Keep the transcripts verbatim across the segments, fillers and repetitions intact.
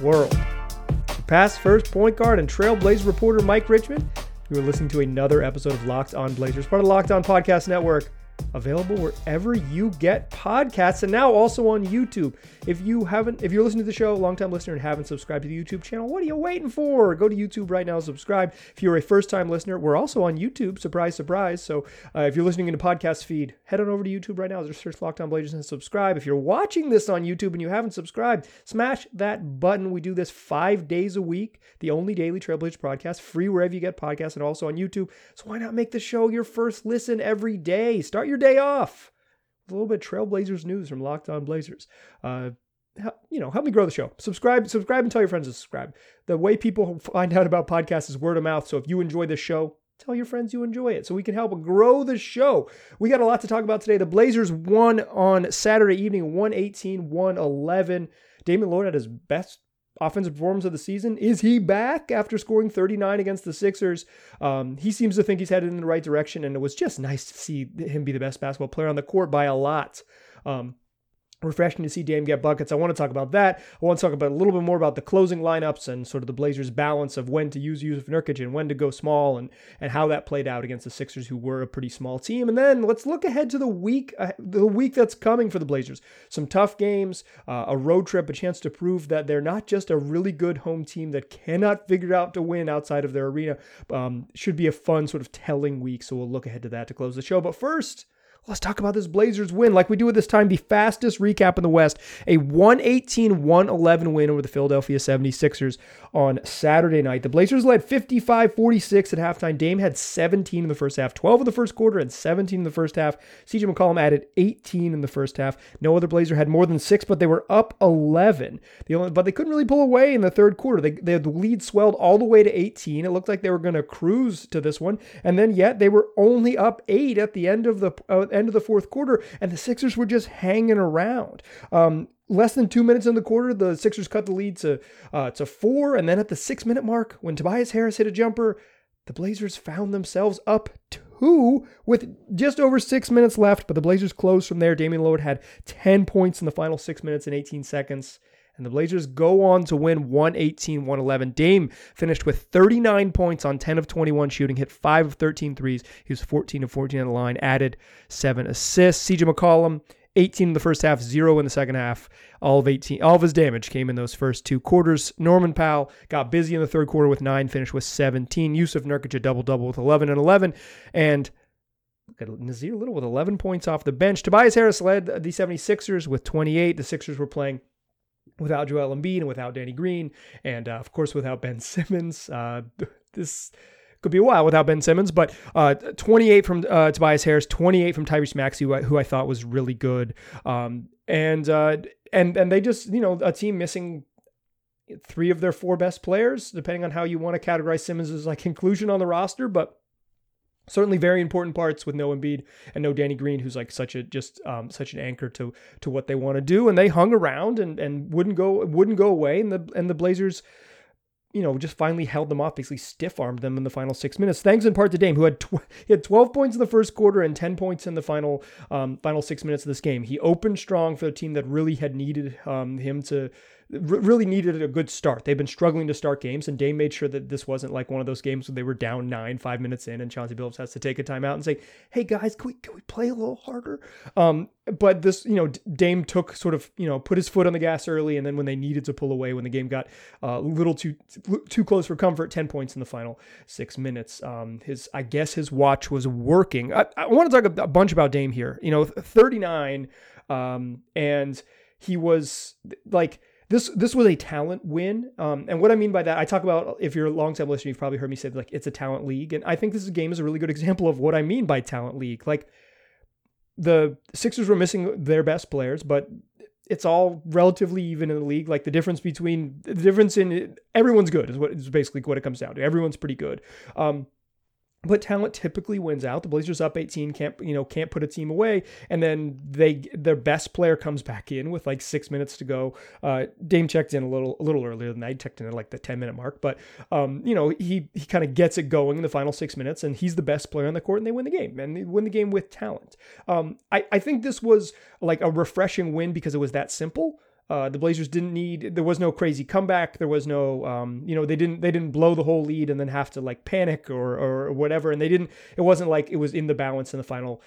world. For past first point guard and Trailblazer reporter Mike Richmond, you are listening to another episode of Locked On Blazers, part of Locked On Podcast Network, available wherever you get podcasts and now also on YouTube. If you haven't, if you're listening to the show, longtime listener, and haven't subscribed to the YouTube channel, what are you waiting for? Go to YouTube right now, subscribe. If you're a first-time listener, we're also on YouTube. Surprise, surprise. So uh, if you're listening in the podcast feed, head on over to YouTube right now. Just search Locked On Blazers and subscribe. If you're watching this on YouTube and you haven't subscribed, smash that button. We do this five days a week. The only daily Trailblazers broadcast, free wherever you get podcasts and also on YouTube. So why not make the show your first listen every day? Start your day off with a little bit of Trailblazers news from Locked On Blazers. Uh, you know, help me grow the show. Subscribe, subscribe, and tell your friends to subscribe. The way people find out about podcasts is word of mouth. So if you enjoy this show, tell your friends you enjoy it so we can help grow the show. We got a lot to talk about today. The Blazers won on Saturday evening, one eighteen, one eleven. Damian Lillard had his best offensive performance of the season. Is he back after scoring thirty-nine against the Sixers? Um, he seems to think he's headed in the right direction, and it was just nice to see him be the best basketball player on the court by a lot. Um, refreshing to see Dame get buckets. I want to talk about that. I want to talk about a little bit more about the closing lineups and sort of the Blazers' balance of when to use Yusuf Nurkic and when to go small, and and how that played out against the Sixers, who were a pretty small team. And then let's look ahead to the week, uh, the week that's coming for the Blazers. Some tough games, uh, a road trip, a chance to prove that they're not just a really good home team that cannot figure out to win outside of their arena. Um, should be a fun sort of telling week. So we'll look ahead to that to close the show. But first, let's talk about this Blazers win. Like we do at this time, the fastest recap in the West, a one eighteen, one eleven win over the Philadelphia seventy-sixers on Saturday night. The Blazers led fifty-five forty-six at halftime. Dame had seventeen in the first half, twelve in the first quarter, and seventeen in the first half. C J McCollum added eighteen in the first half. No other Blazer had more than six, but they were up eleven. The only, but they couldn't really pull away in the third quarter. They, they the lead swelled all the way to eighteen. It looked like they were going to cruise to this one, and then yet they were only up eight at the end of the uh, end of the fourth quarter, and the Sixers were just hanging around. Um, less than two minutes in the quarter, the Sixers cut the lead to uh, to four, and then at the six-minute mark, when Tobias Harris hit a jumper, the Blazers found themselves up two with just over six minutes left, but the Blazers closed from there. Damian Lillard had ten points in the final six minutes and eighteen seconds, and the Blazers go on to win one eighteen, one eleven. Dame finished with thirty-nine points on ten of twenty-one shooting, hit five of thirteen threes. He was fourteen of fourteen on the line, added seven assists. C J McCollum, eighteen in the first half, zero in the second half. All of eighteen, all of his damage came in those first two quarters. Norman Powell got busy in the third quarter with nine, finished with seventeen. Yusuf Nurkic a double-double with eleven and eleven. And Nazir Little with eleven points off the bench. Tobias Harris led the seventy-sixers with twenty-eight. The Sixers were playing without Joel Embiid and without Danny Green, and uh, of course without Ben Simmons. Uh, this could be a while without Ben Simmons, but uh, twenty-eight from uh, Tobias Harris, twenty-eight from Tyrese Maxey, who I, who I thought was really good. Um, and uh, and and they just, you know, a team missing three of their four best players, depending on how you want to categorize Simmons as like inclusion on the roster, but certainly very important parts with no Embiid and no Danny Green, who's like such a just um, such an anchor to to what they want to do. And they hung around and and wouldn't go wouldn't go away. And the and the Blazers, you know, just finally held them off, basically stiff-armed them in the final six minutes. Thanks in part to Dame, who had tw- he had twelve points in the first quarter and ten points in the final um, final six minutes of this game. He opened strong for the team that really had needed um, him to. really needed a good start. They've been struggling to start games, and Dame made sure that this wasn't like one of those games where they were down nine, five minutes in, and Chauncey Billups has to take a timeout and say, hey guys, can we, can we play a little harder? Um, but this, you know, Dame took sort of, you know, put his foot on the gas early, and then when they needed to pull away, when the game got a little too, too close for comfort, ten points in the final six minutes. Um, his, I guess his watch was working. I, I want to talk a bunch about Dame here, you know, thirty-nine. Um, and he was like, This this was a talent win, um, and what I mean by that, I talk about, if you're a long-time listener, you've probably heard me say, like, it's a talent league, and I think this game is a really good example of what I mean by talent league. Like, the Sixers were missing their best players, but it's all relatively even in the league. Like, the difference between, the difference in, everyone's good is what is basically what it comes down to. Everyone's pretty good. Um, But talent typically wins out. The Blazers up eighteen, can't, you know, can't put a team away. And then they, their best player comes back in with like six minutes to go. Uh, Dame checked in a little, a little earlier than I checked in at like the ten minute mark, but um, you know, he, he kind of gets it going in the final six minutes and he's the best player on the court and they win the game, and they win the game with talent. Um, I, I think this was like a refreshing win because it was that simple. Uh, the Blazers didn't need, there was no crazy comeback. There was no, um, you know, they didn't, they didn't blow the whole lead and then have to like panic or, or whatever. And they didn't, it wasn't like it was in the balance in the final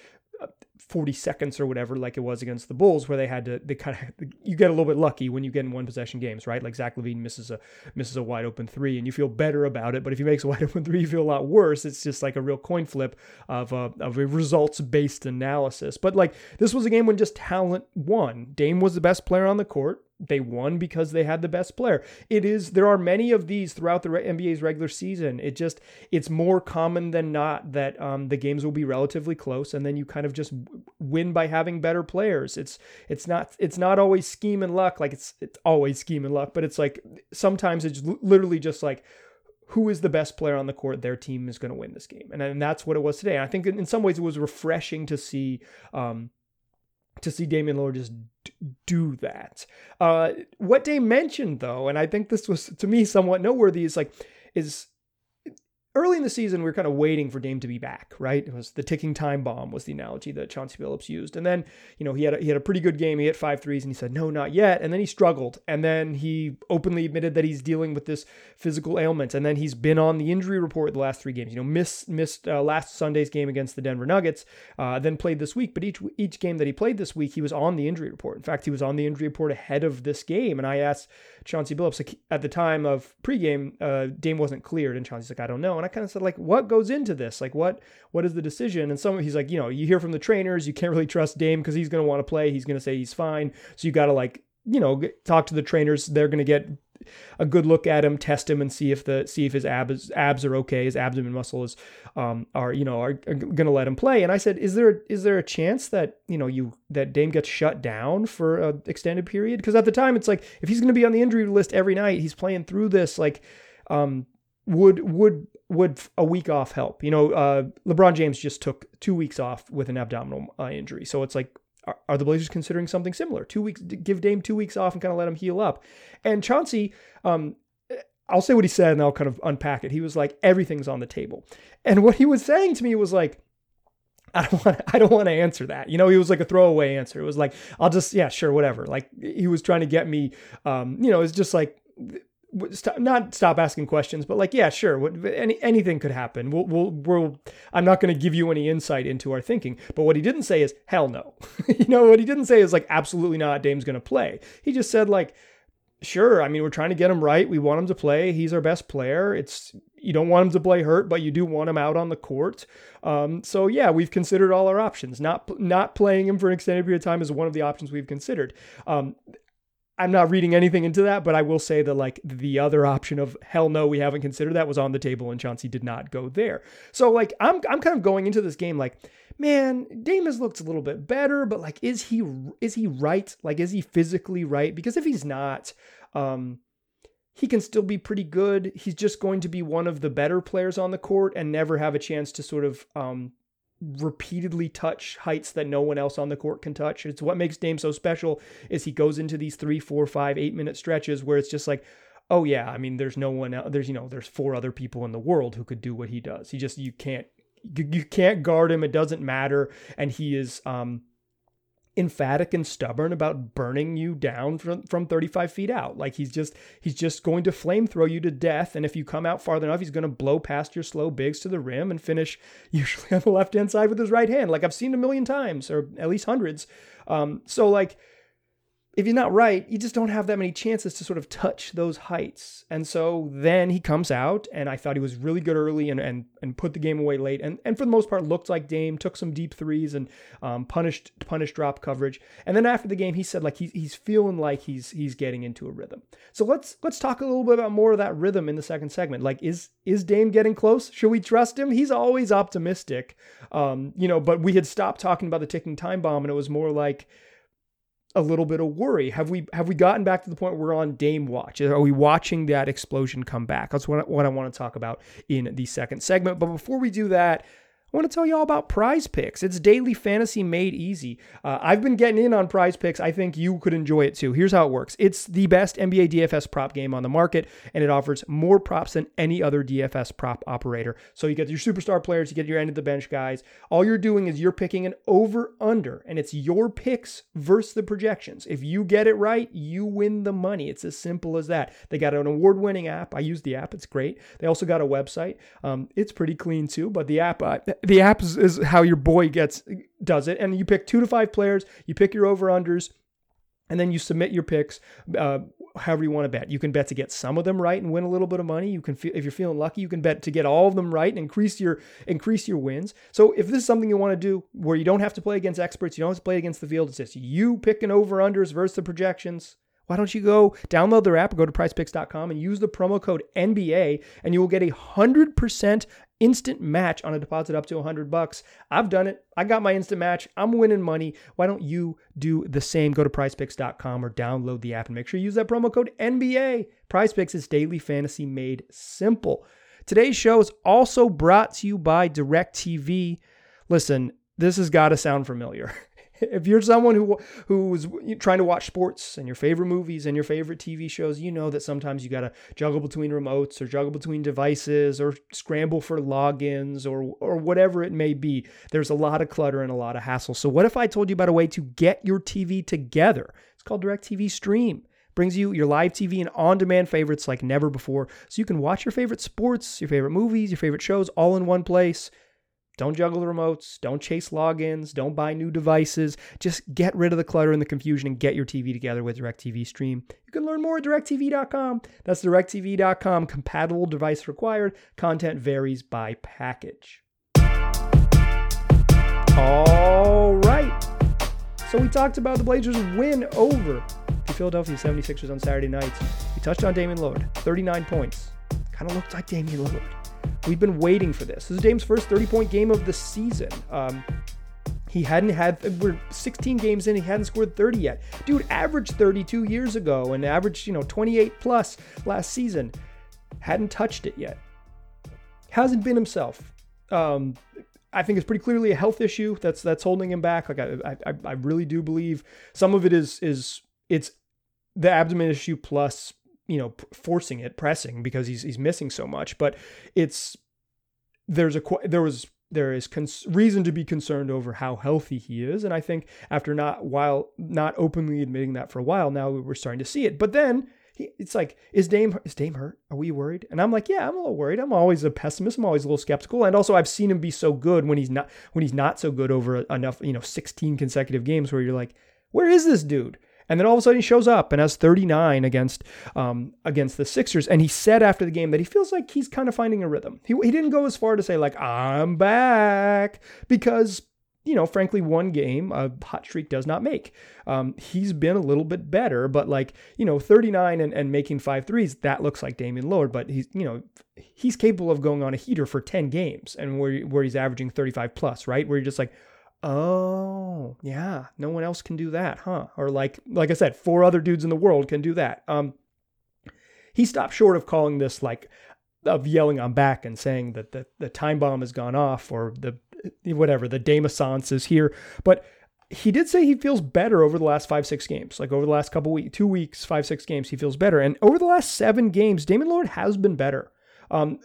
forty seconds or whatever, like it was against the Bulls, where they had to, they kind of, you get a little bit lucky when you get in one possession games, right? Like Zach LaVine misses a, misses a wide open three and you feel better about it. But if he makes a wide open three, you feel a lot worse. It's just like a real coin flip of a, of a results based analysis. But like, this was a game when just talent won. Dame was the best player on the court. They won because they had the best player. It is, there are many of these throughout the N B A's regular season. It just, it's more common than not that um, the games will be relatively close, and then you kind of just win by having better players. It's, it's not, it's not always scheme and luck. Like it's, it's always scheme and luck, but it's like, sometimes it's literally just like, who is the best player on the court? Their team is going to win this game. And, and that's what it was today. And I think in some ways it was refreshing to see, um, to see Damian Lillard just do that. Uh, what Dame mentioned though, and I think this was to me somewhat noteworthy, is like, is early in the season, we were kind of waiting for Dame to be back, right? It was the ticking time bomb was the analogy that Chauncey Billups used. And then, you know, he had a, he had a pretty good game. He hit five threes and he said, no, not yet. And then he struggled. And then he openly admitted that he's dealing with this physical ailment. And then he's been on the injury report the last three games, you know, missed, missed uh, last Sunday's game against the Denver Nuggets, uh, then played this week. But each, each game that he played this week, he was on the injury report. In fact, he was on the injury report ahead of this game. And I asked Chauncey Billups, like, at the time of pregame, uh, Dame wasn't cleared. And Chauncey's like, I don't know. And I kind of said, like, what goes into this? Like, what, what is the decision? And some, he's like, you know, you hear from the trainers, you can't really trust Dame because he's going to want to play. He's going to say he's fine. So you got to, like, you know, talk to the trainers. They're going to get a good look at him, test him, and see if the, see if his abs, abs are okay. His abdomen muscle is, um, are, you know, are, are going to let him play. And I said, is there, is there a chance that, you know, you, that Dame gets shut down for an extended period? Because at the time it's like, if he's going to be on the injury list every night, he's playing through this, like, um, would, would, would a week off help? You know, uh, LeBron James just took two weeks off with an abdominal uh, injury. So it's like, are, are the Blazers considering something similar? Two weeks, give Dame two weeks off and kind of let him heal up. And Chauncey, um, I'll say what he said and I'll kind of unpack it. He was like, everything's on the table. And what he was saying to me was like, I don't want to, I don't want to answer that. You know, he was like a throwaway answer. It was like, I'll just, yeah, sure, whatever. Like he was trying to get me, um, you know, it's just like, Stop, not stop asking questions, but like, yeah, sure. What, any, anything could happen. We'll, we'll, we'll, I'm not going to give you any insight into our thinking, but what he didn't say is hell no. You know, what he didn't say is like, absolutely not. Dame's going to play. He just said like, sure. I mean, we're trying to get him right. We want him to play. He's our best player. It's, you don't want him to play hurt, but you do want him out on the court. Um, so yeah, we've considered all our options. Not, not playing him for an extended period of time is one of the options we've considered. Um, I'm not reading anything into that, but I will say that like the other option of hell no, we haven't considered that was on the table, and Chauncey did not go there. So like, I'm, I'm kind of going into this game like, man, Dame has looked a little bit better, but like, is he, is he right? Like, is he physically right? Because if he's not, um, he can still be pretty good. He's just going to be one of the better players on the court and never have a chance to sort of, um, repeatedly touch heights that no one else on the court can touch. It's what makes Dame so special is he goes into these three, four, five, eight minute stretches where it's just like, oh yeah, I mean, there's no one else. There's, you know, there's four other people in the world who could do what he does. He just, you can't, you can't guard him. It doesn't matter. And he is, um, emphatic and stubborn about burning you down from, from thirty-five feet out. Like he's just, he's just going to flamethrow you to death. And if you come out farther enough, he's going to blow past your slow bigs to the rim and finish usually on the left-hand side with his right hand. Like I've seen a million times, or at least hundreds. Um, so like, if you're not right, you just don't have that many chances to sort of touch those heights. And so then he comes out, and I thought he was really good early and and, and put the game away late. And, and for the most part, looked like Dame, took some deep threes and um, punished punished drop coverage. And then after the game, he said like he's he's feeling like he's he's getting into a rhythm. So let's let's talk a little bit about more of that rhythm in the second segment. Like is is Dame getting close? Should we trust him? He's always optimistic, um, you know. But we had stopped talking about the ticking time bomb, and it was more like a little bit of worry. Have we, have we gotten back to the point where we're on Dame watch? Are we watching that explosion come back? That's what I, what I want to talk about in the second segment. But before we do that, I want to tell you all about PrizePicks. It's daily fantasy made easy. Uh, I've been getting in on PrizePicks. I think you could enjoy it too. Here's how it works. It's the best N B A D F S prop game on the market, and it offers more props than any other D F S prop operator. So you get your superstar players, you get your end of the bench guys. All you're doing is you're picking an over-under, and it's your picks versus the projections. If you get it right, you win the money. It's as simple as that. They got an award-winning app. I use the app. It's great. They also got a website. Um, it's pretty clean too, but the app... Uh, The app is, is how your boy gets does it. And you pick two to five players. You pick your over-unders. And then you submit your picks uh, however you want to bet. You can bet to get some of them right and win a little bit of money. You can feel, if you're feeling lucky, you can bet to get all of them right and increase your increase your wins. So if this is something you want to do where you don't have to play against experts, you don't have to play against the field, it's just you picking over-unders versus the projections. Why don't you go download their app, go to price picks dot com and use the promo code N B A and you will get a one hundred percent instant match on a deposit up to one hundred bucks. I've done it. I got my instant match. I'm winning money. Why don't you do the same? Go to price picks dot com or download the app and make sure you use that promo code N B A. PrizePicks is daily fantasy made simple. Today's show is also brought to you by DirecTV. Listen, this has got to sound familiar. If you're someone who who is trying to watch sports and your favorite movies and your favorite T V shows, you know that sometimes you got to juggle between remotes or juggle between devices or scramble for logins or or whatever it may be. There's a lot of clutter and a lot of hassle. So what if I told you about a way to get your T V together? It's called DirecTV Stream. Brings you your live T V and on-demand favorites like never before. So you can watch your favorite sports, your favorite movies, your favorite shows all in one place. Don't juggle the remotes, don't chase logins, don't buy new devices. Just get rid of the clutter and the confusion and get your T V together with DirecTV Stream. You can learn more at direct t v dot com. That's direct t v dot com. Compatible device required. Content varies by package. All right. So we talked about the Blazers' win over the Philadelphia seventy-sixers on Saturday night. We touched on Damian Lillard, thirty-nine points. Kind of looked like Damian Lillard. We've been waiting for this. This is Dame's first thirty-point game of the season. Um, he hadn't had, we're sixteen games in, he hadn't scored thirty yet. Dude averaged thirty-two years ago and averaged, you know, twenty-eight plus last season. Hadn't touched it yet. Hasn't been himself. Um, I think it's pretty clearly a health issue that's that's holding him back. Like I, I, I really do believe some of it is is it's the abdomen issue plus, you know, forcing it, pressing because he's he's missing so much. But it's there's a there was there is cons- reason to be concerned over how healthy he is, and I think after not while not openly admitting that for a while now, we're starting to see it. But then he, it's like, is Dame is Dame hurt? Are we worried? And I'm like, yeah, I'm a little worried. I'm always a pessimist. I'm always a little skeptical. And also, I've seen him be so good when he's not when he's not so good over enough, you know, sixteen consecutive games where you're like, where is this dude? And then all of a sudden he shows up and has thirty-nine against um, against the Sixers. And he said after the game that he feels like he's kind of finding a rhythm. He, he didn't go as far to say, like, I'm back. Because, you know, frankly, one game a hot streak does not make. Um, he's been a little bit better. But, like, you know, thirty-nine and, and making five threes, that looks like Damian Lillard. But, he's you know, he's capable of going on a heater for ten games and where, where he's averaging thirty-five plus, right? Where you're just like, oh yeah, no one else can do that, huh? Or like, like I said, four other dudes in the world can do that. Um, he stopped short of calling this like, of yelling I'm back and saying that the the time bomb has gone off or the whatever the Damascence is here. But he did say he feels better over the last five six games, like over the last couple weeks, two weeks, five six games, he feels better. And over the last seven games, Damian Lillard has been better. Um.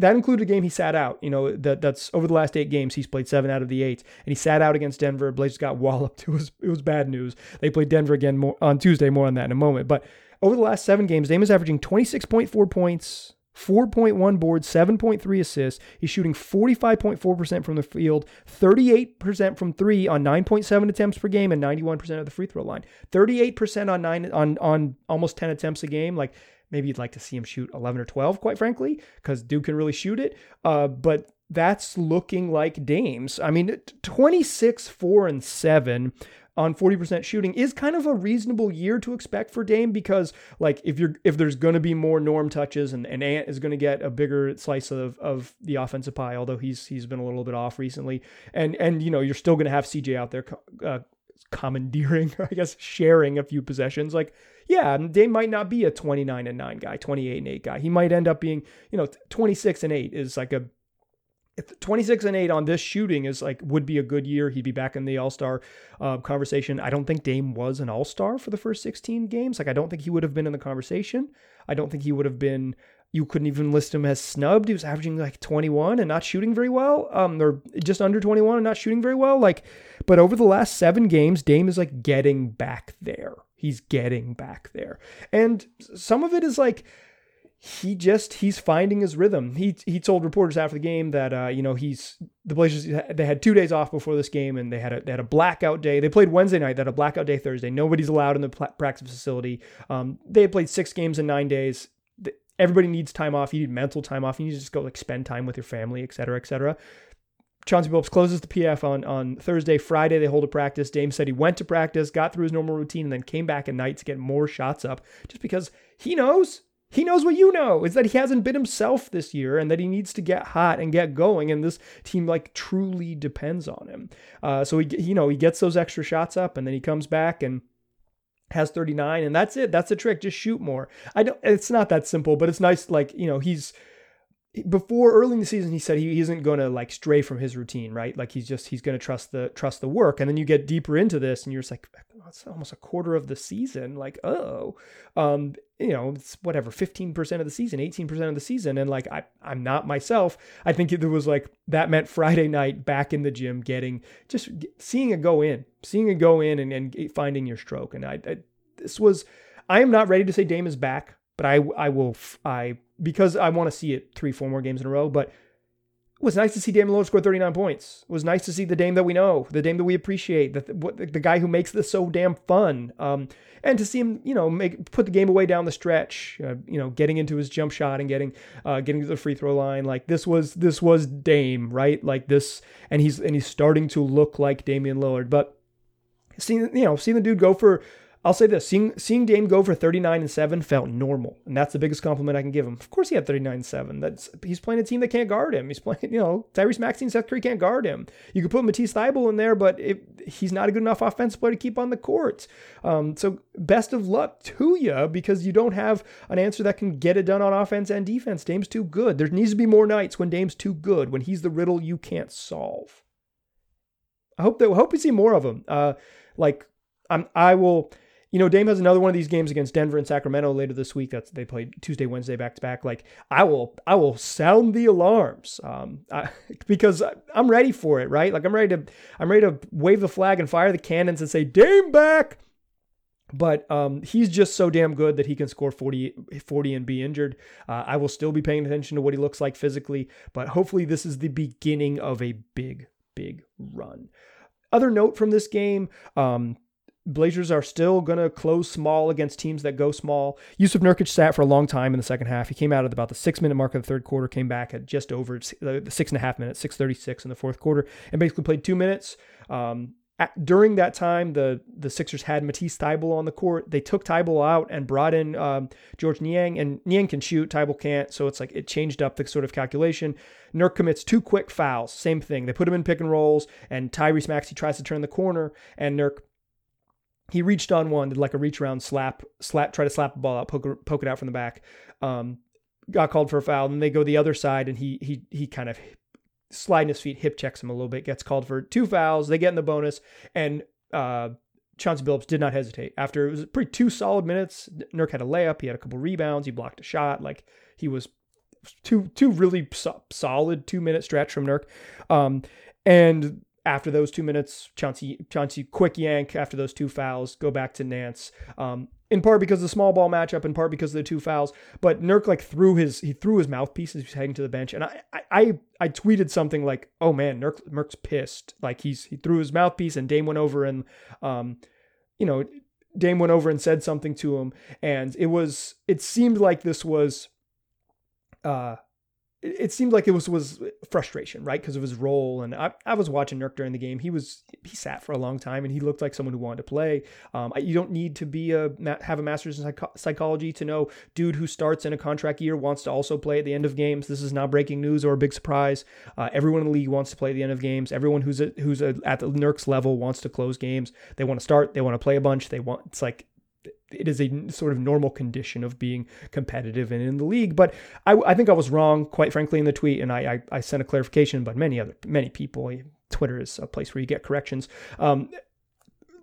That included a game he sat out. You know, that that's over the last eight games, he's played seven out of the eight. And he sat out against Denver. Blazers got walloped. It was, it was bad news. They played Denver again more, on Tuesday. More on that in a moment. But over the last seven games, Dame is averaging twenty-six point four points, four point one boards, seven point three assists. He's shooting forty-five point four percent from the field, thirty-eight percent from three on nine point seven attempts per game, and ninety-one percent of the free throw line. thirty-eight percent on nine on on almost ten attempts a game. Like, maybe you'd like to see him shoot eleven or twelve, quite frankly, because dude can really shoot it. Uh, but that's looking like Dame's. I mean, twenty-six, four, and seven on forty percent shooting is kind of a reasonable year to expect for Dame because, like, if you're if there's going to be more norm touches and, and Ant is going to get a bigger slice of of the offensive pie, although he's he's been a little bit off recently. And, and you know, you're still going to have C J out there uh, commandeering, I guess, sharing a few possessions. Like, yeah, Dame might not be a twenty-nine and nine guy, twenty-eight and eight guy. He might end up being, you know, twenty-six and eight is like a twenty-six and eight on this shooting is like would be a good year. He'd be back in the All-Star uh, conversation. I don't think Dame was an All-Star for the first sixteen games. Like I don't think he would have been in the conversation. I don't think he would have been. You couldn't even list him as snubbed. He was averaging like twenty-one and not shooting very well. Um, or just under twenty-one and not shooting very well. Like, but over the last seven games, Dame is like getting back there. He's getting back there, and some of it is like. He just, he's finding his rhythm. He he told reporters after the game that, uh, you know, he's, the Blazers, they had two days off before this game and they had a they had a blackout day. They played Wednesday night, they had a blackout day Thursday. Nobody's allowed in the practice facility. Um, they had played six games in nine days. Everybody needs time off. You need mental time off. You need to just go like spend time with your family, et cetera, et cetera. Chauncey Billups closes the P F on, on Thursday. Friday, they hold a practice. Dame said he went to practice, got through his normal routine, and then came back at night to get more shots up just because he knows. He knows what you know, is that he hasn't been himself this year and that he needs to get hot and get going. And this team like truly depends on him. Uh, so, he, you know, he gets those extra shots up and then he comes back and has thirty-nine and that's it. That's the trick. Just shoot more. I don't, it's not that simple, but it's nice. Like, you know, he's before early in the season, he said he isn't going to like stray from his routine, right? Like he's just, he's going to trust the, trust the work. And then you get deeper into this and you're just like, that's almost a quarter of the season. Like, oh, um, you know, it's whatever, fifteen percent of the season, eighteen percent of the season. And like, I, I'm not myself. I think it was like, that meant Friday night back in the gym, getting, just seeing it go in, seeing it go in and, and finding your stroke. And I, I, this was, I am not ready to say Dame is back, but I, I will, I, because I want to see it three, four more games in a row, but it was nice to see Damian Lillard score thirty-nine points. It was nice to see the Dame that we know, the Dame that we appreciate, the, the, the guy who makes this so damn fun. Um, and to see him, you know, make put the game away down the stretch, uh, you know, getting into his jump shot and getting uh, getting to the free throw line. Like this was this was Dame, right? Like this, and he's and he's starting to look like Damian Lillard. But seeing you know, seeing the dude go for. I'll say this, seeing, seeing Dame go for thirty-nine and seven felt normal. And that's the biggest compliment I can give him. Of course he had thirty-nine and seven. That's, he's playing a team that can't guard him. He's playing, you know, Tyrese Maxey and Seth Curry can't guard him. You could put Matisse Thybul in there, but it, he's not a good enough offensive player to keep on the court. Um, so best of luck to you because you don't have an answer that can get it done on offense and defense. Dame's too good. There needs to be more nights when Dame's too good, when he's the riddle you can't solve. I hope that, I hope we see more of him. Uh, like, I'm, I will... You know, Dame has another one of these games against Denver and Sacramento later this week. That's they played Tuesday, Wednesday, back to back. Like I will, I will sound the alarms um, I, because I, I'm ready for it, right? Like I'm ready to, I'm ready to wave the flag and fire the cannons and say Dame back. But um, he's just so damn good that he can score forty, forty and be injured. Uh, I will still be paying attention to what he looks like physically, but hopefully this is the beginning of a big, big run. Other note from this game. Um, Blazers are still going to close small against teams that go small. Yusuf Nurkic sat for a long time in the second half. He came out at about the six-minute mark of the third quarter, came back at just over the six and a half minutes, six thirty-six in the fourth quarter, and basically played two minutes. Um, at, during that time, the, the Sixers had Matisse Thybul on the court. They took Thybul out and brought in um, George Niang, and Niang can shoot, Thybul can't, so it's like it changed up the sort of calculation. Nurk commits two quick fouls, same thing. They put him in pick and rolls, and Tyrese Maxey tries to turn the corner, and Nurk He reached on one, did like a reach around slap, slap, try to slap the ball out, poke, poke it out from the back. Um, got called for a foul. And they go the other side and he, he, he kind of sliding his feet, hip checks him a little bit, gets called for two fouls. They get in the bonus. And, uh, Chauncey Billups did not hesitate. After it was pretty two solid minutes, Nurk had a layup. He had a couple rebounds. He blocked a shot. Like he was two, two really so, solid two minute stretch from Nurk. Um, and, After those two minutes, Chauncey, Chauncey quick yank after those two fouls, go back to Nance. Um, in part because of the small ball matchup, in part because of the two fouls. But Nurk like threw his he threw his mouthpiece as he was heading to the bench, and I I I tweeted something like, "Oh man, Nurk Nurk's pissed." Like he's he threw his mouthpiece, and Dame went over and, um, you know, Dame went over and said something to him, and it was it seemed like this was, uh. It seemed like it was, was frustration, right? Because of his role. And I, I was watching Nurk during the game. He was, he sat for a long time and he looked like someone who wanted to play. Um, you don't need to be a, have a master's in psych- psychology to know dude who starts in a contract year wants to also play at the end of games. This is not breaking news or a big surprise. Uh, everyone in the league wants to play at the end of games. Everyone who's, a, who's a, at the Nurk's level wants to close games. They want to start, they want to play a bunch. They want, it's like, it is a sort of normal condition of being competitive and in the league. But I, I think I was wrong, quite frankly, in the tweet. And I, I, I sent a clarification, but many other, many people, Twitter is a place where you get corrections. Um,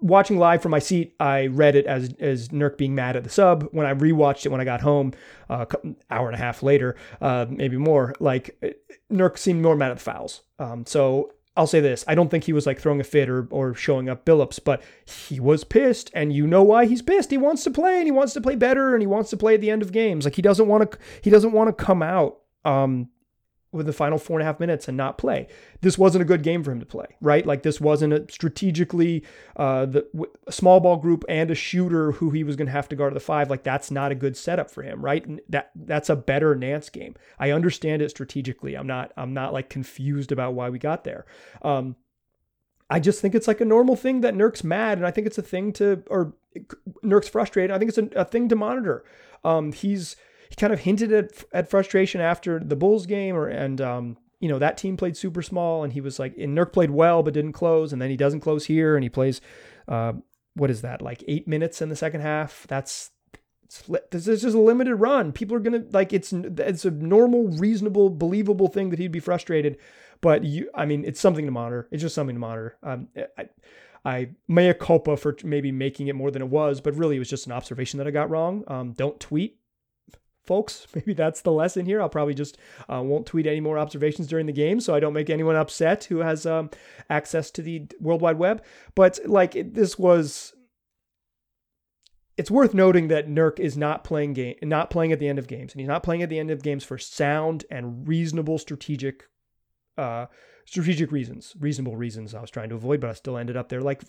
watching live from my seat, I read it as, as Nurk being mad at the sub. When I rewatched it, when I got home, uh, an hour and a half later, uh, maybe more, like Nurk seemed more mad at the fouls. Um, so I'll say this. I don't think he was like throwing a fit or, or showing up Billups, but he was pissed, and you know why he's pissed. He wants to play, and he wants to play better, and he wants to play at the end of games. Like he doesn't want to, he doesn't want to come out um, with the final four and a half minutes and not play. This wasn't a good game for him to play, right? Like this wasn't a strategically uh, the w- a small ball group and a shooter who he was going to have to guard to the five. Like that's not a good setup for him, right? And that that's a better Nance game. I understand it strategically. I'm not, I'm not like confused about why we got there. Um, I just think it's like a normal thing that Nurk's mad. And I think it's a thing to, or Nurk's frustrated. I think it's a, a thing to monitor. Um, he's, He kind of hinted at, at frustration after the Bulls game, or and um, you know that team played super small, and he was like, and Nurk played well but didn't close, and then he doesn't close here, and he plays, uh, what is that, like eight minutes in the second half? That's it's, this is just a limited run. People are gonna like it's it's a normal, reasonable, believable thing that he'd be frustrated, but you, I mean, it's something to monitor. It's just something to monitor. Um, I, I mea culpa for maybe making it more than it was, but really it was just an observation that I got wrong. Um, don't tweet. Folks, maybe that's the lesson here. I'll probably just uh, won't tweet any more observations during the game, so I don't make anyone upset who has um, access to the World Wide Web. But like it, this was, it's worth noting that Nurk is not playing game, not playing at the end of games, and he's not playing at the end of games for sound and reasonable strategic, uh, strategic reasons, reasonable reasons. I was trying to avoid, but I still ended up there. Like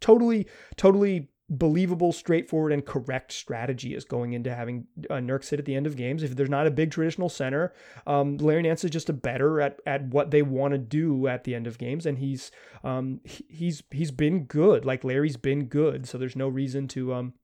totally, totally. Believable, straightforward, and correct strategy is going into having uh, Nurk sit at the end of games. If there's not a big traditional center, um, Larry Nance is just a better at at what they want to do at the end of games, and he's um, he's he's been good. Like Larry's been good, so there's no reason to um,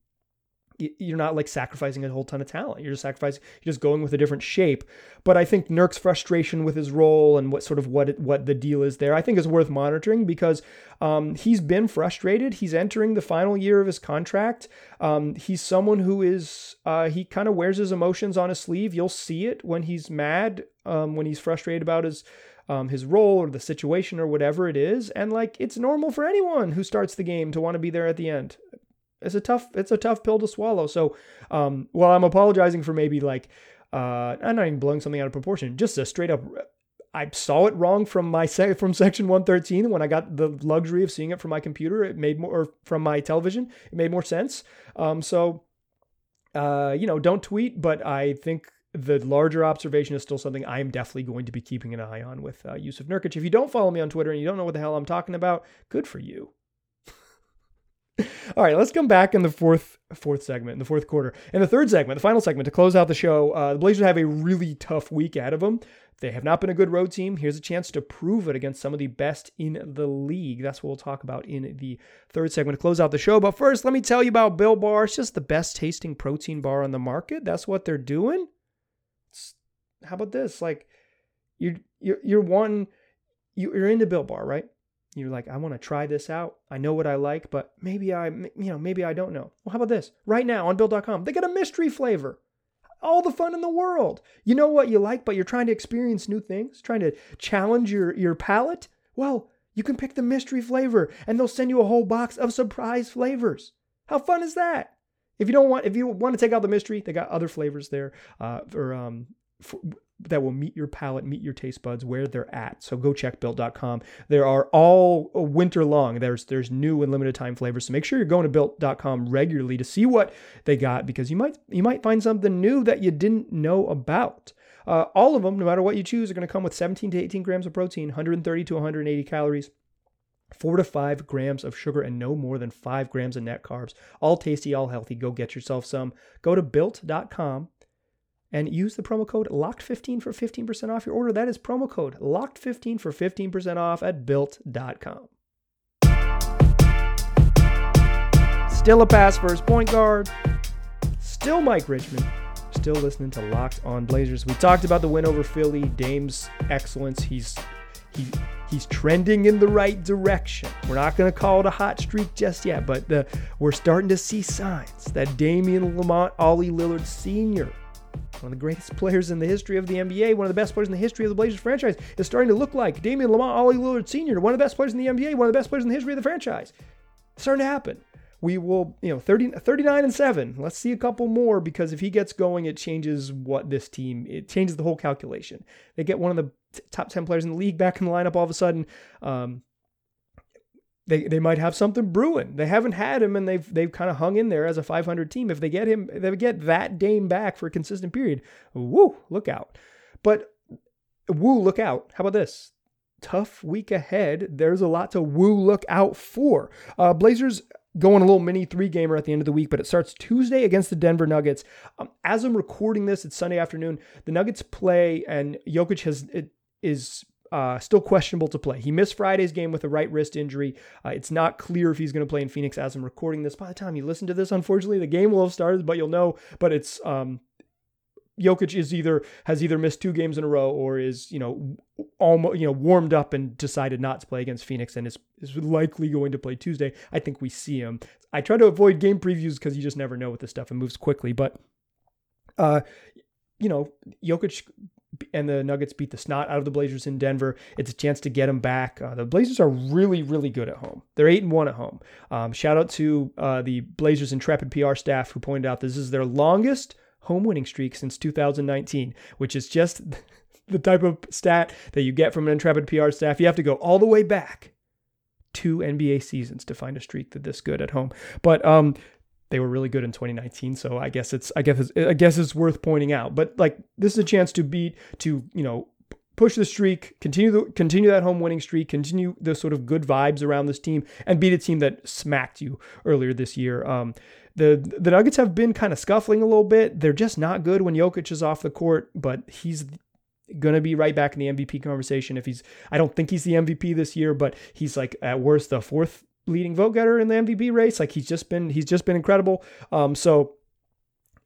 you're not like sacrificing a whole ton of talent. You're just sacrificing. You're just going with a different shape. But I think Nurk's frustration with his role and what sort of what it, what the deal is there, I think is worth monitoring because. Um, he's been frustrated. He's entering the final year of his contract. Um, he's someone who is, uh, he kind of wears his emotions on his sleeve. You'll see it when he's mad, um, when he's frustrated about his, um, his role or the situation or whatever it is. And like, it's normal for anyone who starts the game to want to be there at the end. It's a tough, it's a tough pill to swallow. So, um, while I'm apologizing for maybe like, uh, I'm not even blowing something out of proportion, just a straight up I saw it wrong from my se- from section one thirteen. When I got the luxury of seeing it from my computer, it made more, or from my television, it made more sense. Um, so, uh, you know, don't tweet, but I think the larger observation is still something I am definitely going to be keeping an eye on with uh, Yusuf Nurkic. If you don't follow me on Twitter and you don't know what the hell I'm talking about, good for you. All right, let's come back in the fourth fourth segment, in the fourth quarter. In the third segment, the final segment, to close out the show, uh, the Blazers have a really tough week out of them. They have not been a good road team. Here's a chance to prove it against some of the best in the league. That's what we'll talk about in the third segment to close out the show. But first, let me tell you about Built Bar. It's just the best tasting protein bar on the market. That's what they're doing. It's, how about this? Like, you're, you're, you're wanting, you're into Built Bar, right? You're like, I want to try this out. I know what I like, but maybe I, you know, maybe I don't know. Well, how about this? Right now on Built dot com, they got a mystery flavor. All the fun in the world. You know what you like, but you're trying to experience new things, trying to challenge your, your palate. Well, you can pick the mystery flavor and they'll send you a whole box of surprise flavors. How fun is that? If you don't want, if you want to take out the mystery, they got other flavors there, uh, or, um, for, that will meet your palate, meet your taste buds where they're at. So go check Built dot com. There are all winter long. There's there's new and limited time flavors. So make sure you're going to Built dot com regularly to see what they got because you might you might find something new that you didn't know about. Uh, all of them, no matter what you choose, are going to come with seventeen to eighteen grams of protein, one hundred thirty to one hundred eighty calories, four to five grams of sugar, and no more than five grams of net carbs. All tasty, all healthy. Go get yourself some. Go to Built dot com. And use the promo code locked fifteen for fifteen percent off your order. That is promo code locked fifteen for fifteen percent off at built dot com. Still a pass for his point guard. Still Mike Richmond. Still listening to Locked on Blazers. We talked about the win over Philly, Dame's excellence. He's he he's trending in the right direction. We're not going to call it a hot streak just yet, but the, we're starting to see signs that Damian Lamont Ollie Lillard Senior, one of the greatest players in the history of the N B A, one of the best players in the history of the Blazers franchise, is starting to look like Damian Lamont Ollie Lillard Senior, one of the best players in the N B A, one of the best players in the history of the franchise. It's starting to happen. We will, you know, thirty, thirty-nine and seven. Let's see a couple more, because if he gets going, it changes what this team, it changes the whole calculation. They get one of the t- top ten players in the league back in the lineup all of a sudden. Um, they they might have something brewing. They haven't had him, and they've they've kind of hung in there as a five hundred team. If they get him, they get that Dame back for a consistent period. Woo, look out. But woo, look out. How about this? Tough week ahead. There's a lot to woo, look out for. Uh, Blazers going a little mini three-gamer at the end of the week, but it starts Tuesday against the Denver Nuggets. Um, as I'm recording this, it's Sunday afternoon. The Nuggets play, and Jokic has it, is uh, still questionable to play. He missed Friday's game with a right wrist injury. Uh, it's not clear if he's going to play in Phoenix as I'm recording this. By the time you listen to this, unfortunately, the game will have started, but you'll know. But it's um, Jokic is either has either missed two games in a row, or is, you know, almost, you know, warmed up and decided not to play against Phoenix, and is, is likely going to play Tuesday. I think we see him. I try to avoid game previews because you just never know with this stuff. It moves quickly, but uh, you know, Jokic and the Nuggets beat the snot out of the Blazers in Denver. It's a chance to get them back. Uh, the Blazers are really, really good at home. They're eight and one at home. Um, shout out to uh, the Blazers Intrepid P R staff, who pointed out this is their longest home winning streak since two thousand nineteen, which is just the type of stat that you get from an Intrepid P R staff. You have to go all the way back two N B A seasons to find a streak that's this good at home. But um, they were really good in twenty nineteen, so I guess it's I guess it's, I guess it's worth pointing out. But like, this is a chance to beat to you know push the streak, continue the, continue that home winning streak, continue the sort of good vibes around this team, and beat a team that smacked you earlier this year. Um, The the Nuggets have been kind of scuffling a little bit. They're just not good when Jokic is off the court, but he's going to be right back in the M V P conversation. If he's, I don't think he's the M V P this year, but he's like at worst the fourth leading vote getter in the M V P race. Like he's just been, he's just been incredible. Um, so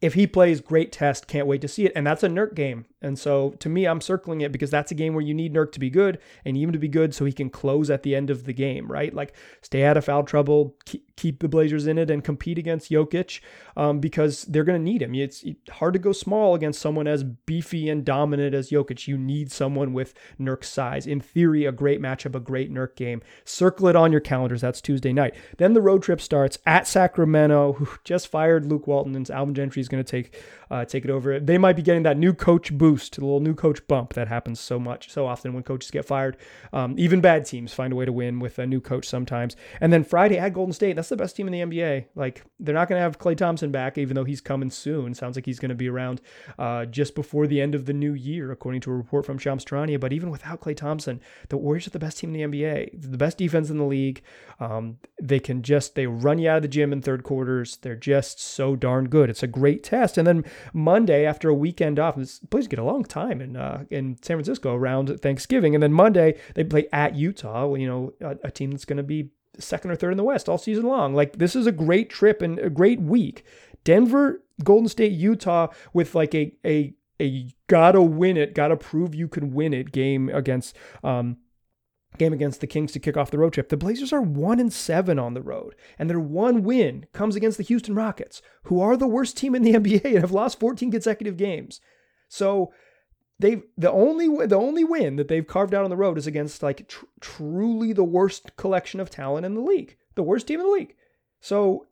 if he plays, great test, can't wait to see it. And that's a Nurk game. And so to me, I'm circling it because that's a game where you need Nurk to be good, and even to be good so he can close at the end of the game, right? Like stay out of foul trouble, keep the Blazers in it, and compete against Jokic um, because they're going to need him. It's hard to go small against someone as beefy and dominant as Jokic. You need someone with Nurk's size. In theory, a great matchup, a great Nurk game. Circle it on your calendars. That's Tuesday night. Then the road trip starts at Sacramento, who just fired Luke Walton, and Alvin Gentry is going to take uh, take it over. They might be getting that new coach boost, a little new coach bump that happens so much, so often when coaches get fired. Um, even bad teams find a way to win with a new coach sometimes. And then Friday at Golden State, that's the best team in the N B A. Like they're not going to have Klay Thompson back, even though he's coming soon. Sounds like he's going to be around uh, just before the end of the new year, according to a report from Shams Charania. But even without Klay Thompson, the Warriors are the best team in the N B A, the best defense in the league. Um, they can just, they run you out of the gym in third quarters. They're just so darn good. It's a great test. And then Monday, after a weekend off, this Blazers get a long time in uh, in San Francisco around Thanksgiving. And then Monday, they play at Utah, you know, a, a team that's going to be second or third in the West all season long. Like this is a great trip and a great week. Denver, Golden State, Utah with like a a a gotta win it, gotta prove you can win it game against um game against the Kings to kick off the road trip. The Blazers are one and seven on the road, and their one win comes against the Houston Rockets, who are the worst team in the N B A and have lost fourteen consecutive games. So They've the only the only win that they've carved out on the road is against like tr- truly the worst collection of talent in the league, the worst team in the league. So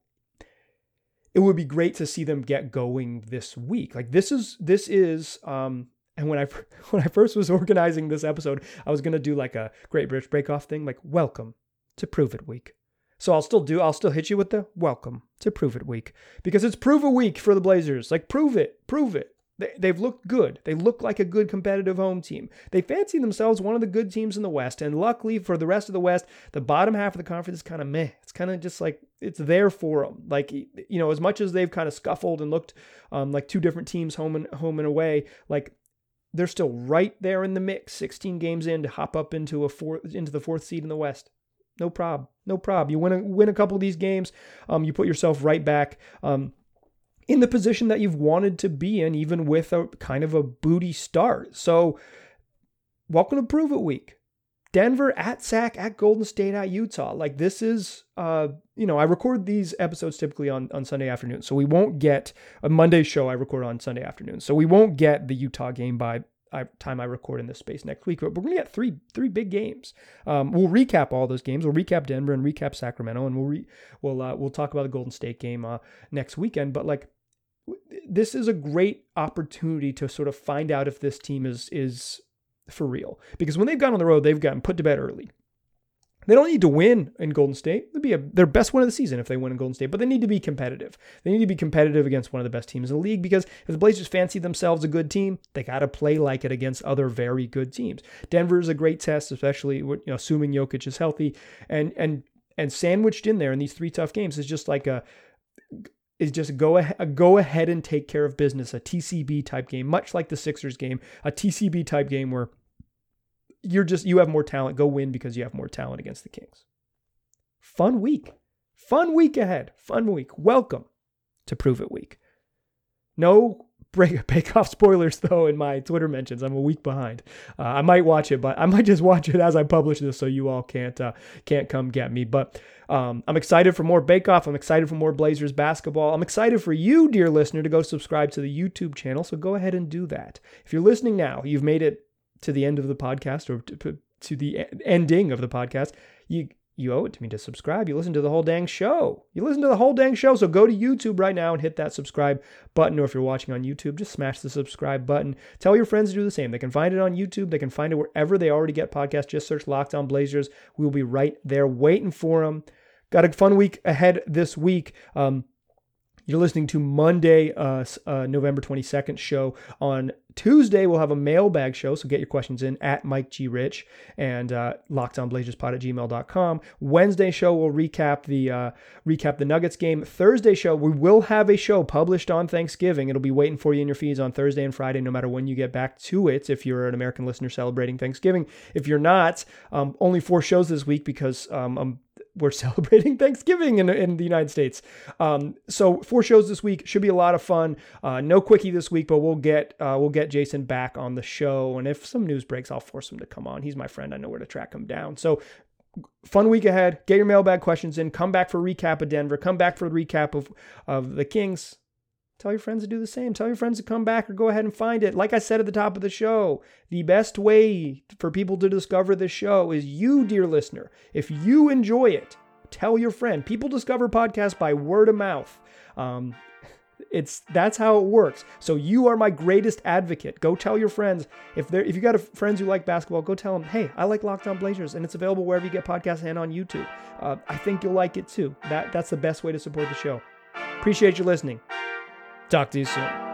it would be great to see them get going this week. Like this is this is um. And when I when I first was organizing this episode, I was gonna do like a Great British Break Off thing, like welcome to Prove It Week. So I'll still do, I'll still hit you with the welcome to Prove It Week, because it's Prove It Week for the Blazers. Like prove it, prove it. They, they've looked good. They look like a good competitive home team. They fancy themselves one of the good teams in the West. And luckily for the rest of the West, the bottom half of the conference is kind of meh. It's kind of just like, it's there for them. Like, you know, as much as they've kind of scuffled and looked um, like two different teams home and home and away, like they're still right there in the mix, sixteen games in to hop up into a four, into the fourth seed in the West. No prob, no prob. You win a, win a couple of these games. Um, you put yourself right back, um, in the position that you've wanted to be in, even with a kind of a booty start. So welcome to Prove It Week. Denver at Sac, at Golden State, at Utah. Like this is, uh, you know, I record these episodes typically on, on Sunday afternoon. So we won't get a Monday show I record on Sunday afternoon. So we won't get the Utah game by I, time I record in this space next week. But we're going to get three three big games. Um, we'll recap all those games. We'll recap Denver and recap Sacramento. And we'll, re, we'll, uh, we'll talk about the Golden State game uh, next weekend. But like, this is a great opportunity to sort of find out if this team is is for real. Because when they've gone on the road, they've gotten put to bed early. They don't need to win in Golden State. It'd be a, their best win of the season if they win in Golden State, but they need to be competitive. They need to be competitive against one of the best teams in the league because if the Blazers fancy themselves a good team, they got to play like it against other very good teams. Denver is a great test, especially you know, assuming Jokic is healthy. And and and sandwiched in there in these three tough games is just like a... is just go, go ahead and take care of business, a T C B-type game, much like the Sixers game, a T C B-type game where you're just you have more talent, go win because you have more talent against the Kings. Fun week. Fun week ahead. Fun week. Welcome to Prove It Week. No break, bake off spoilers, though, in my Twitter mentions. I'm a week behind. Uh, I might watch it, but I might just watch it as I publish this so you all can't uh, can't come get me. But um, I'm excited for more Bake Off. I'm excited for more Blazers basketball. I'm excited for you, dear listener, to go subscribe to the YouTube channel. So go ahead and do that. If you're listening now, you've made it to the end of the podcast or to, to the ending of the podcast. You You owe it to me to subscribe. You listen to the whole dang show. You listen to the whole dang show. So go to YouTube right now and hit that subscribe button. Or if you're watching on YouTube, just smash the subscribe button. Tell your friends to do the same. They can find it on YouTube. They can find it wherever they already get podcasts. Just search Locked On Blazers. We'll be right there waiting for them. Got a fun week ahead this week. Um, You're listening to Monday, uh, uh, November twenty-second show. On Tuesday, we'll have a mailbag show, so get your questions in at Mike G. Rich and uh, LockdownBlazersPod at gmail dot com. Wednesday show, we'll recap the uh, recap the Nuggets game. Thursday show, we will have a show published on Thanksgiving. It'll be waiting for you in your feeds on Thursday and Friday, no matter when you get back to it, if you're an American listener celebrating Thanksgiving. If you're not, um, only four shows this week because um, I'm we're celebrating Thanksgiving in, in the United States. Um, so four shows this week should be a lot of fun. Uh, no quickie this week, but we'll get, uh, we'll get Jason back on the show. And if some news breaks, I'll force him to come on. He's my friend. I know where to track him down. So fun week ahead, get your mailbag questions in, come back for a recap of Denver, come back for a recap of, of the Kings. Tell your friends to do the same. Tell your friends to come back or go ahead and find it. Like I said at the top of the show, the best way for people to discover this show is you, dear listener. If you enjoy it, tell your friend. People discover podcasts by word of mouth. Um, it's that's how it works. So you are my greatest advocate. Go tell your friends. If they're if you got a, friends who like basketball, go tell them, hey, I like Locked On Blazers, and it's available wherever you get podcasts and on YouTube. Uh, I think you'll like it too. That that's the best way to support the show. Appreciate you listening. Talk to you soon.